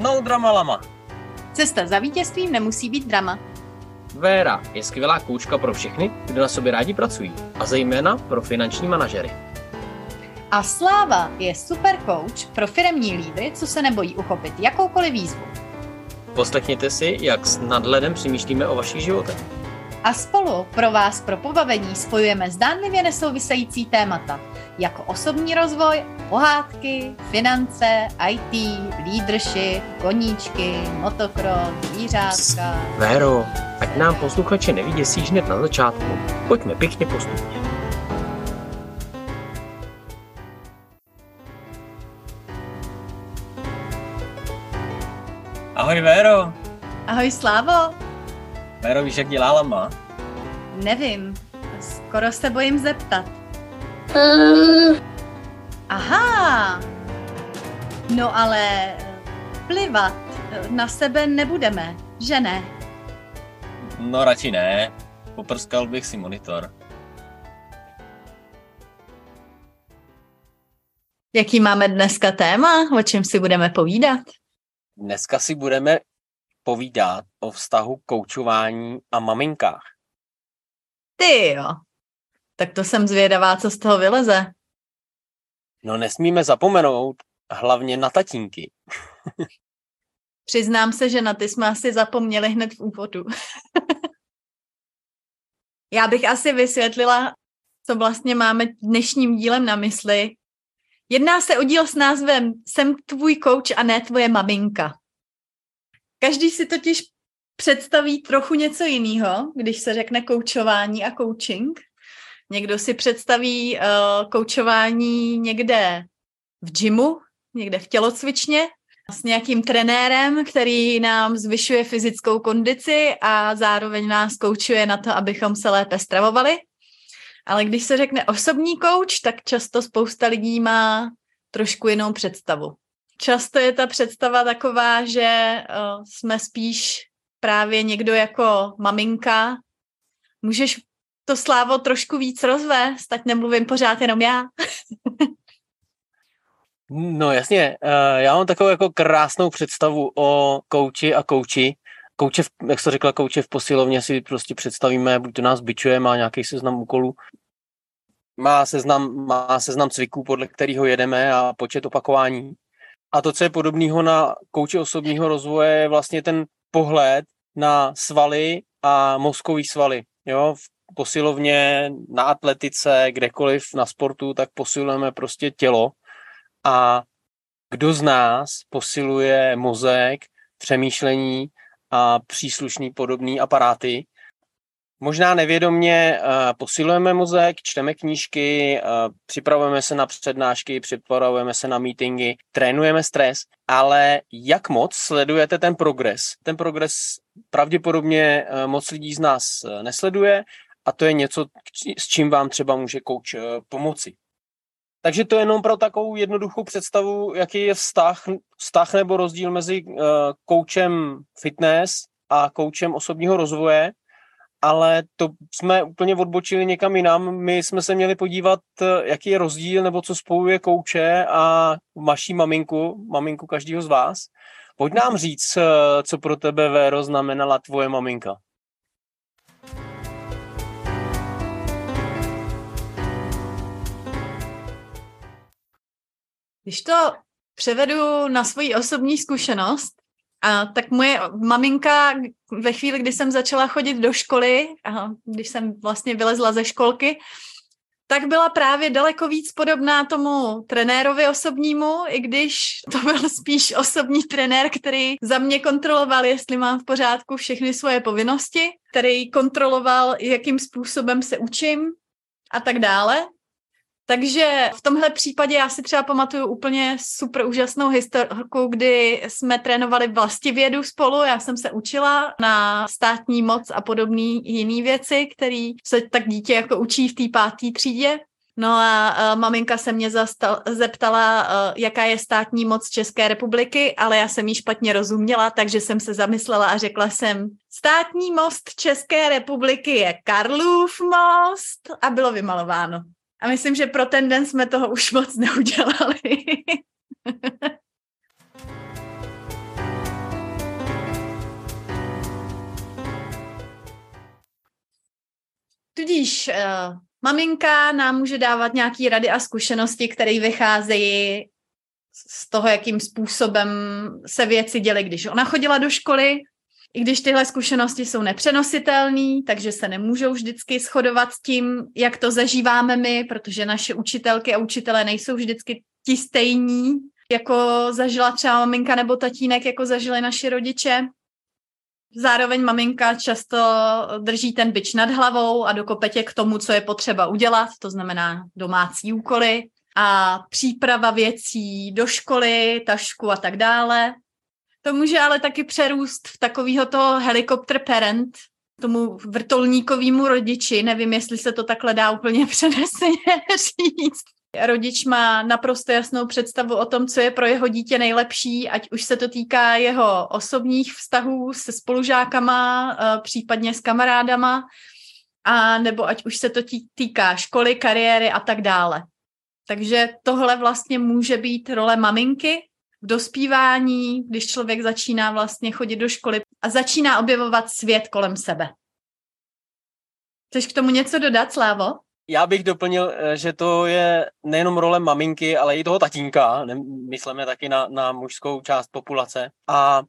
No drama lama. Cesta za vítězstvím nemusí být drama. Vera je skvělá koučka pro všechny, kdo na sobě rádi pracují, a zejména pro finanční manažery. A Sláva je super kouč pro firemní lídry, co se nebojí uchopit jakoukoliv výzvu. Poslechněte si, jak s nadhledem přemýšlíme o vašich životech. A spolu pro vás pro pobavení spojujeme zdánlivě nesouvisející témata, jako osobní rozvoj, pohádky, finance, IT, leadership, koníčky, motokros, zvířátka. Vero, ať nám posluchače nevyděsí hned na začátku. Pojďme pěkně postupně. Ahoj Vero. Ahoj Slávo. Vero, víš, jak dělá lama? Nevím, skoro se bojím zeptat. Aha, no ale plivat na sebe nebudeme, že ne? No radši ne, poprskal bych si monitor. Jaký máme dneska téma, o čem si budeme povídat? Dneska si budeme povídat o vztahu koučování a maminkách. Ty jo, tak to jsem zvědavá, co z toho vyleze. No nesmíme zapomenout hlavně na tatínky. Přiznám se, že na ty jsme asi zapomněli hned v úvodu. Já bych asi vysvětlila, co vlastně máme dnešním dílem na mysli. Jedná se o díl s názvem Jsem tvůj kouč a ne tvoje maminka. Každý si totiž představí trochu něco jiného, když se řekne koučování a coaching. Někdo si představí koučování někde v gymu, někde v tělocvičně s nějakým trenérem, který nám zvyšuje fyzickou kondici a zároveň nás koučuje na to, abychom se lépe stravovali. Ale když se řekne osobní kouč, tak často spousta lidí má trošku jinou představu. Často je ta představa taková, že jsme spíš právě někdo jako maminka. Můžeš to, Slávo, trošku víc rozvést, ať nemluvím pořád jenom já. No jasně, já mám takovou jako krásnou představu o kouči a kouči. Kouče, jak jsi řekla, kouče v posilovně si prostě představíme, buď to nás bičuje, má nějaký seznam úkolů, má seznam cviků, podle kterého jedeme a počet opakování. A to, co je podobného na kouče osobního rozvoje, je vlastně ten pohled na svaly a mozkový svaly. Jo? V posilovně, na atletice, kdekoliv, na sportu, tak posilujeme prostě tělo. A kdo z nás posiluje mozek, přemýšlení a příslušný podobný aparáty? Možná nevědomně posilujeme mozek, čteme knížky, připravujeme se na přednášky, připravujeme se na meetingy, trénujeme stres, ale jak moc sledujete ten progres? Ten progres pravděpodobně moc lidí z nás nesleduje a to je něco, s čím vám třeba může kouč pomoci. Takže to je jenom pro takovou jednoduchou představu, jaký je vztah nebo rozdíl mezi koučem fitness a koučem osobního rozvoje. Ale to jsme úplně odbočili někam jinam. My jsme se měli podívat, jaký je rozdíl nebo co spojuje kouče a vaší maminku každého z vás. Pojď nám říct, co pro tebe, Véro, znamenala tvoje maminka. Když to převedu na svoji osobní zkušenost, tak moje maminka ve chvíli, kdy jsem začala chodit do školy, když jsem vlastně vylezla ze školky, tak byla právě daleko víc podobná tomu trenérovi osobnímu, i když to byl spíš osobní trenér, který za mě kontroloval, jestli mám v pořádku všechny svoje povinnosti, který kontroloval, jakým způsobem se učím a tak dále. Takže v tomhle případě já si třeba pamatuju úplně super úžasnou historku, kdy jsme trénovali vlastivědu spolu, já jsem se učila na státní moc a podobné jiné věci, které se tak dítě jako učí v té 5. třídě. No a maminka se mě zeptala, jaká je státní moc České republiky, ale já jsem jí špatně rozuměla, takže jsem se zamyslela a řekla jsem, státní most České republiky je Karlův most a bylo vymalováno. A myslím, že pro ten den jsme toho už moc neudělali. tudíž maminka nám může dávat nějaké rady a zkušenosti, které vycházejí z toho, jakým způsobem se věci děly, když ona chodila do školy, i když tyhle zkušenosti jsou nepřenositelné, takže se nemůžou vždycky shodovat s tím, jak to zažíváme my, protože naše učitelky a učitelé nejsou vždycky ti stejní, jako zažila třeba maminka nebo tatínek, jako zažili naši rodiče. Zároveň maminka často drží ten bič nad hlavou a dokope tě k tomu, co je potřeba udělat, to znamená domácí úkoly a příprava věcí do školy, tašku a tak dále. To může ale taky přerůst v takového toho helikopter parent, tomu vrtulníkovému rodiči, nevím, jestli se to takhle dá úplně přeneseně říct. Rodič má naprosto jasnou představu o tom, co je pro jeho dítě nejlepší, ať už se to týká jeho osobních vztahů se spolužákama, případně s kamarádama, a nebo ať už se to týká školy, kariéry a tak dále. Takže tohle vlastně může být role maminky v dospívání, když člověk začíná vlastně chodit do školy a začíná objevovat svět kolem sebe. Chceš k tomu něco dodat, Slávo? Já bych doplnil, že to je nejenom role maminky, ale i toho tatínka, myslíme taky na mužskou část populace. A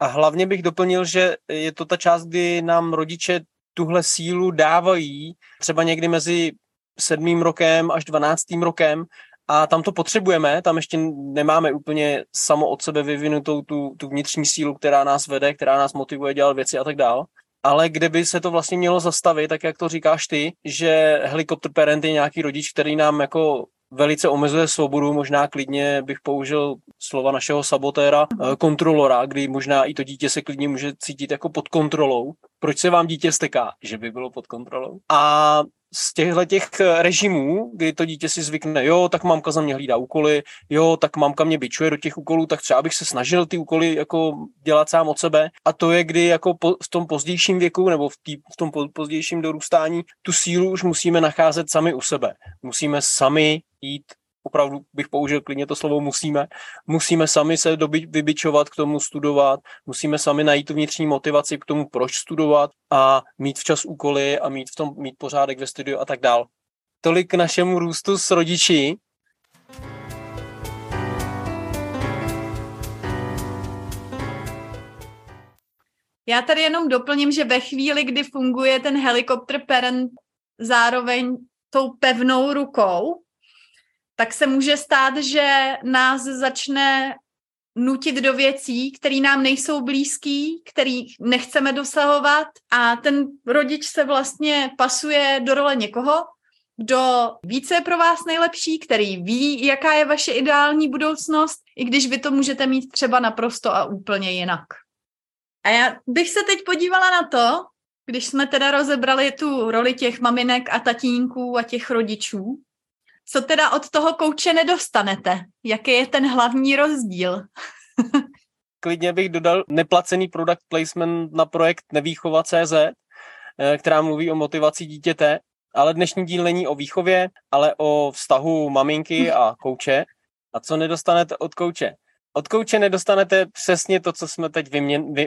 hlavně bych doplnil, že je to ta část, kdy nám rodiče tuhle sílu dávají třeba někdy mezi 7. rokem až 12. rokem a tam to potřebujeme, tam ještě nemáme úplně samo od sebe vyvinutou tu vnitřní sílu, která nás vede, která nás motivuje dělat věci a tak dál. Ale kde by se to vlastně mělo zastavit, tak jak to říkáš ty, že helikopter parent je nějaký rodič, který nám jako velice omezuje svobodu, možná klidně bych použil slova našeho sabotéra, kontrolora, kdy možná i to dítě se klidně může cítit jako pod kontrolou. Proč se vám dítě vzteká? Že by bylo pod kontrolou. A z těchto těch režimů, kdy to dítě si zvykne, jo, tak mamka za mě hlídá úkoly, jo, tak mamka mě bičuje do těch úkolů, tak třeba bych se snažil ty úkoly jako dělat sám od sebe. A to je, kdy jako v tom pozdějším věku nebo v tom pozdějším dorůstání tu sílu už musíme nacházet sami u sebe. Musíme sami jít, opravdu bych použil klidně to slovo musíme. Musíme sami se vybičovat k tomu studovat, musíme sami najít tu vnitřní motivaci k tomu, proč studovat a mít včas úkoly a mít pořádek ve studiu a tak dál. Tolik k našemu růstu s rodiči. Já tady jenom doplním, že ve chvíli, kdy funguje ten helikopter parent zároveň tou pevnou rukou, tak se může stát, že nás začne nutit do věcí, které nám nejsou blízký, které nechceme dosahovat a ten rodič se vlastně pasuje do role někoho, kdo více je pro vás nejlepší, který ví, jaká je vaše ideální budoucnost, i když vy to můžete mít třeba naprosto a úplně jinak. A já bych se teď podívala na to, když jsme teda rozebrali tu roli těch maminek a tatínků a těch rodičů, co teda od toho kouče nedostanete? Jaký je ten hlavní rozdíl? Klidně bych dodal neplacený product placement na projekt Nevýchova.cz, která mluví o motivaci dítěte, ale dnešní díl není o výchově, ale o vztahu maminky a kouče. A co nedostanete od kouče? Od kouče nedostanete přesně to, co jsme teď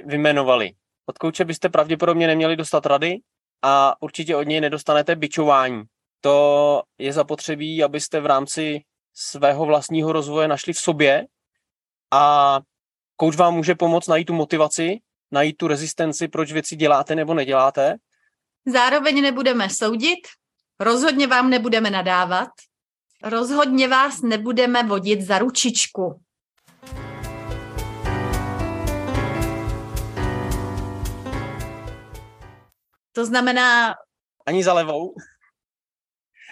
vyjmenovali. Od kouče byste pravděpodobně neměli dostat rady a určitě od něj nedostanete bičování. To je zapotřebí, abyste v rámci svého vlastního rozvoje našli v sobě a kouč vám může pomoct najít tu motivaci, najít tu rezistenci, proč věci děláte nebo neděláte. Zároveň nebudeme soudit, rozhodně vám nebudeme nadávat, rozhodně vás nebudeme vodit za ručičku. To znamená... Ani za levou...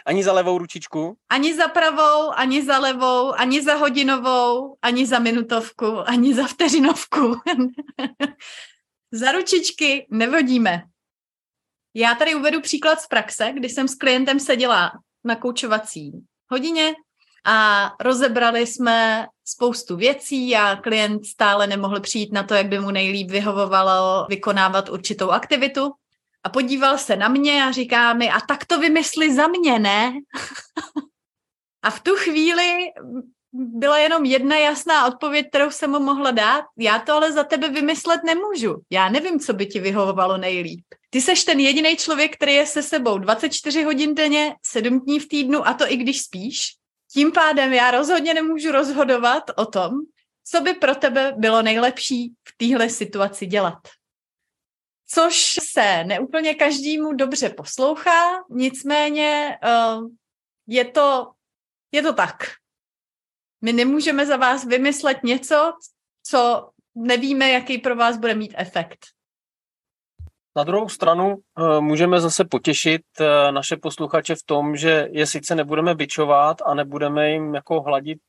Ani za levou ručičku? Ani za pravou, ani za levou, ani za hodinovou, ani za minutovku, ani za vteřinovku. Za ručičky nevodíme. Já tady uvedu příklad z praxe, kdy jsem s klientem seděla na koučovací hodině a rozebrali jsme spoustu věcí a klient stále nemohl přijít na to, jak by mu nejlíp vyhovovalo vykonávat určitou aktivitu. A podíval se na mě a říká mi, a tak to vymysli za mě, ne? A v tu chvíli byla jenom jedna jasná odpověď, kterou jsem mu mohla dát. Já to ale za tebe vymyslet nemůžu. Já nevím, co by ti vyhovovalo nejlíp. Ty seš ten jediný člověk, který je se sebou 24 hodin denně, 7 dní v týdnu, a to i když spíš. Tím pádem já rozhodně nemůžu rozhodovat o tom, co by pro tebe bylo nejlepší v téhle situaci dělat. Což se neúplně každému dobře poslouchá, nicméně je to tak. My nemůžeme za vás vymyslet něco, co nevíme, jaký pro vás bude mít efekt. Na druhou stranu můžeme zase potěšit naše posluchače v tom, že je sice nebudeme bičovat a nebudeme jim jako hladit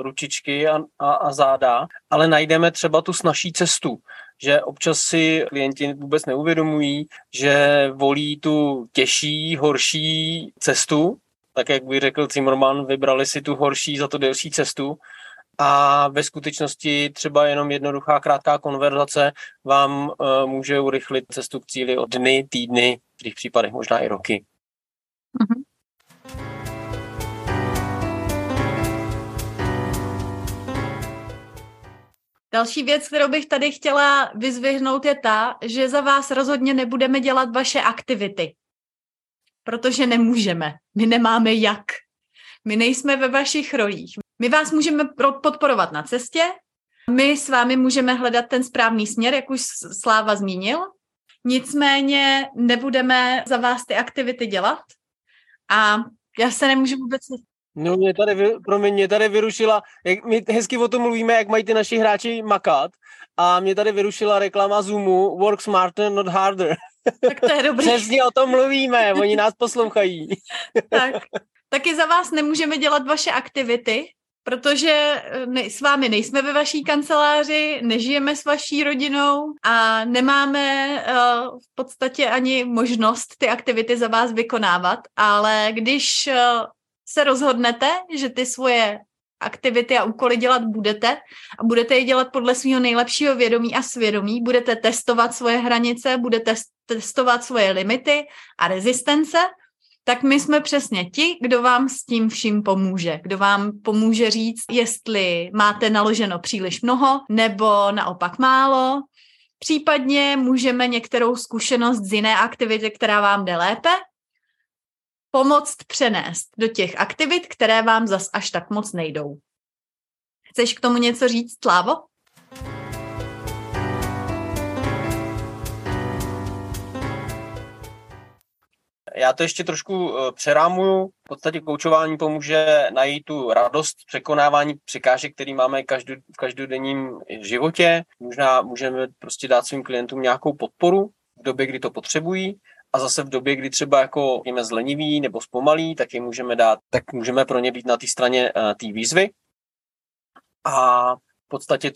ručičky a záda, ale najdeme třeba tu snazší cestu, že občas si klienti vůbec neuvědomují, že volí tu těžší, horší cestu. Tak jak by řekl Cimrman, vybrali si tu horší za to delší cestu a ve skutečnosti třeba jenom jednoduchá krátká konverzace vám může urychlit cestu k cíli o dny, týdny, v těch případech možná i roky. Mm-hmm. Další věc, kterou bych tady chtěla vyzvihnout, je ta, že za vás rozhodně nebudeme dělat vaše aktivity. Protože nemůžeme. My nemáme jak. My nejsme ve vašich rolích. My vás můžeme podporovat na cestě. My s vámi můžeme hledat ten správný směr, jak už Sláva zmínil. Nicméně nebudeme za vás ty aktivity dělat. A já se nemůžu vůbec... No mě tady vyrušila, jak my hezky o tom mluvíme, jak mají ty naši hráči makat, a mě tady vyrušila reklama Zoomu, work smarter, not harder. Tak to je dobrý. Přesně o tom mluvíme, oni nás poslouchají. Tak, taky za vás nemůžeme dělat vaše aktivity, protože s vámi nejsme ve vaší kanceláři, nežijeme s vaší rodinou a nemáme v podstatě ani možnost ty aktivity za vás vykonávat, ale když... se rozhodnete, že ty svoje aktivity a úkoly dělat budete a budete je dělat podle svého nejlepšího vědomí a svědomí, budete testovat svoje hranice, budete testovat svoje limity a rezistence, tak my jsme přesně ti, kdo vám s tím vším pomůže. Kdo vám pomůže říct, jestli máte naloženo příliš mnoho nebo naopak málo. Případně můžeme některou zkušenost z jiné aktivity, která vám jde lépe, pomoct přenést do těch aktivit, které vám zas až tak moc nejdou. Chceš k tomu něco říct, Slávo? Já to ještě trošku přerámuju. V podstatě koučování pomůže najít tu radost překonávání překážek, které máme v každodenním životě. Možná můžeme prostě dát svým klientům nějakou podporu v době, kdy to potřebují. A zase v době, kdy třeba jako jíme zleniví nebo zpomalí, tak je můžeme dát, tak můžeme pro ně být na té straně té výzvy. A v podstatě,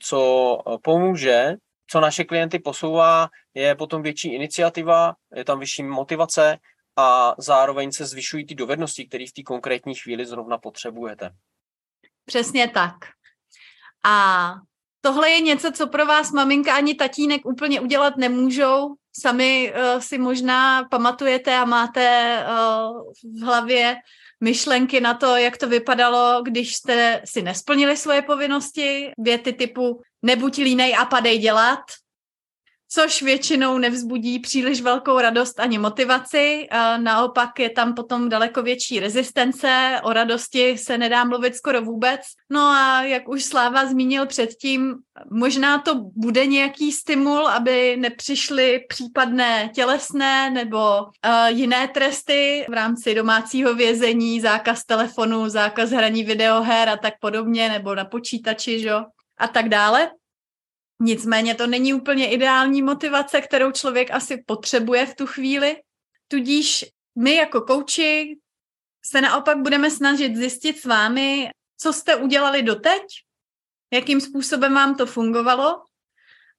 co pomůže, co naše klienty posouvá, je potom větší iniciativa, je tam vyšší motivace a zároveň se zvyšují ty dovednosti, které v té konkrétní chvíli zrovna potřebujete. Přesně tak. A tohle je něco, co pro vás maminka ani tatínek úplně udělat nemůžou. Sami si možná pamatujete a máte v hlavě myšlenky na to, jak to vypadalo, když jste si nesplnili svoje povinnosti, věty typu nebuď línej a padej dělat, což většinou nevzbudí příliš velkou radost ani motivaci, naopak je tam potom daleko větší rezistence, o radosti se nedá mluvit skoro vůbec. No a jak už Sláva zmínil předtím, možná to bude nějaký stimul, aby nepřišly případné tělesné nebo jiné tresty v rámci domácího vězení, zákaz telefonu, zákaz hraní videoher a tak podobně, nebo na počítači, že? A tak dále. Nicméně to není úplně ideální motivace, kterou člověk asi potřebuje v tu chvíli. Tudíž my jako kouči se naopak budeme snažit zjistit s vámi, co jste udělali doteď, jakým způsobem vám to fungovalo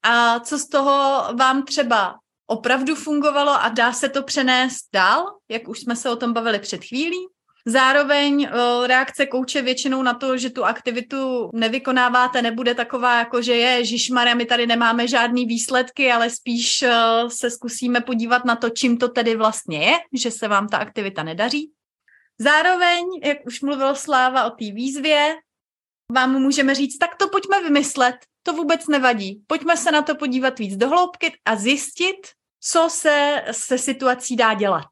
a co z toho vám třeba opravdu fungovalo a dá se to přenést dál, jak už jsme se o tom bavili před chvílí. Zároveň reakce kouče většinou na to, že tu aktivitu nevykonáváte, nebude taková, jako že je žišmarja, my tady nemáme žádný výsledky, ale spíš se zkusíme podívat na to, čím to tedy vlastně je, že se vám ta aktivita nedaří. Zároveň, jak už mluvil Sláva o té výzvě, vám můžeme říct, tak to pojďme vymyslet, to vůbec nevadí. Pojďme se na to podívat víc do hloubky a zjistit, co se se situací dá dělat.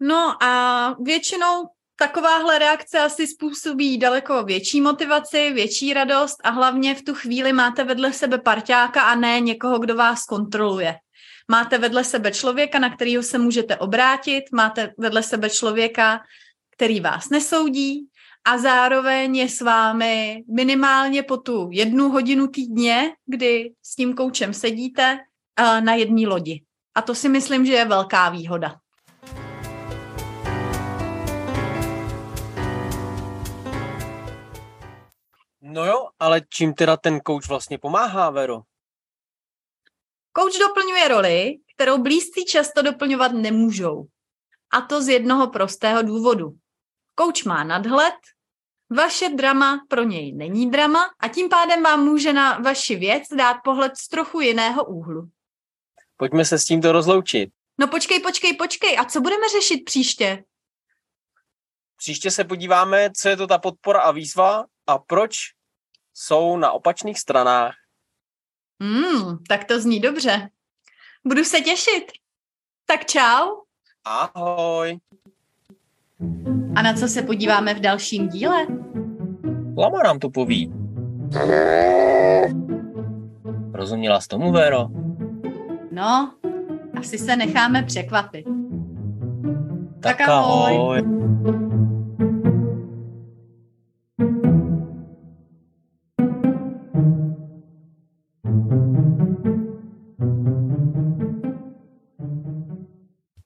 No a většinou takováhle reakce asi způsobí daleko větší motivaci, větší radost a hlavně v tu chvíli máte vedle sebe parťáka a ne někoho, kdo vás kontroluje. Máte vedle sebe člověka, na kterého se můžete obrátit, máte vedle sebe člověka, který vás nesoudí a zároveň je s vámi minimálně po tu 1 hodinu týdně, kdy s tím koučem sedíte, na jedné lodi. A to si myslím, že je velká výhoda. No jo, ale čím teda ten kouč vlastně pomáhá, Vero? Kouč doplňuje roli, kterou blízcí často doplňovat nemůžou. A to z jednoho prostého důvodu. Kouč má nadhled, vaše drama pro něj není drama a tím pádem vám může na vaši věc dát pohled z trochu jiného úhlu. Pojďme se s tímto rozloučit. No počkej, a co budeme řešit příště? Příště se podíváme, co je to ta podpora a výzva a proč jsou na opačných stranách. Tak to zní dobře. Budu se těšit. Tak čau. Ahoj. A na co se podíváme v dalším díle? Lama nám to poví. Rozuměla jsi tomu, Vero? No, asi se necháme překvapit. Tak ahoj.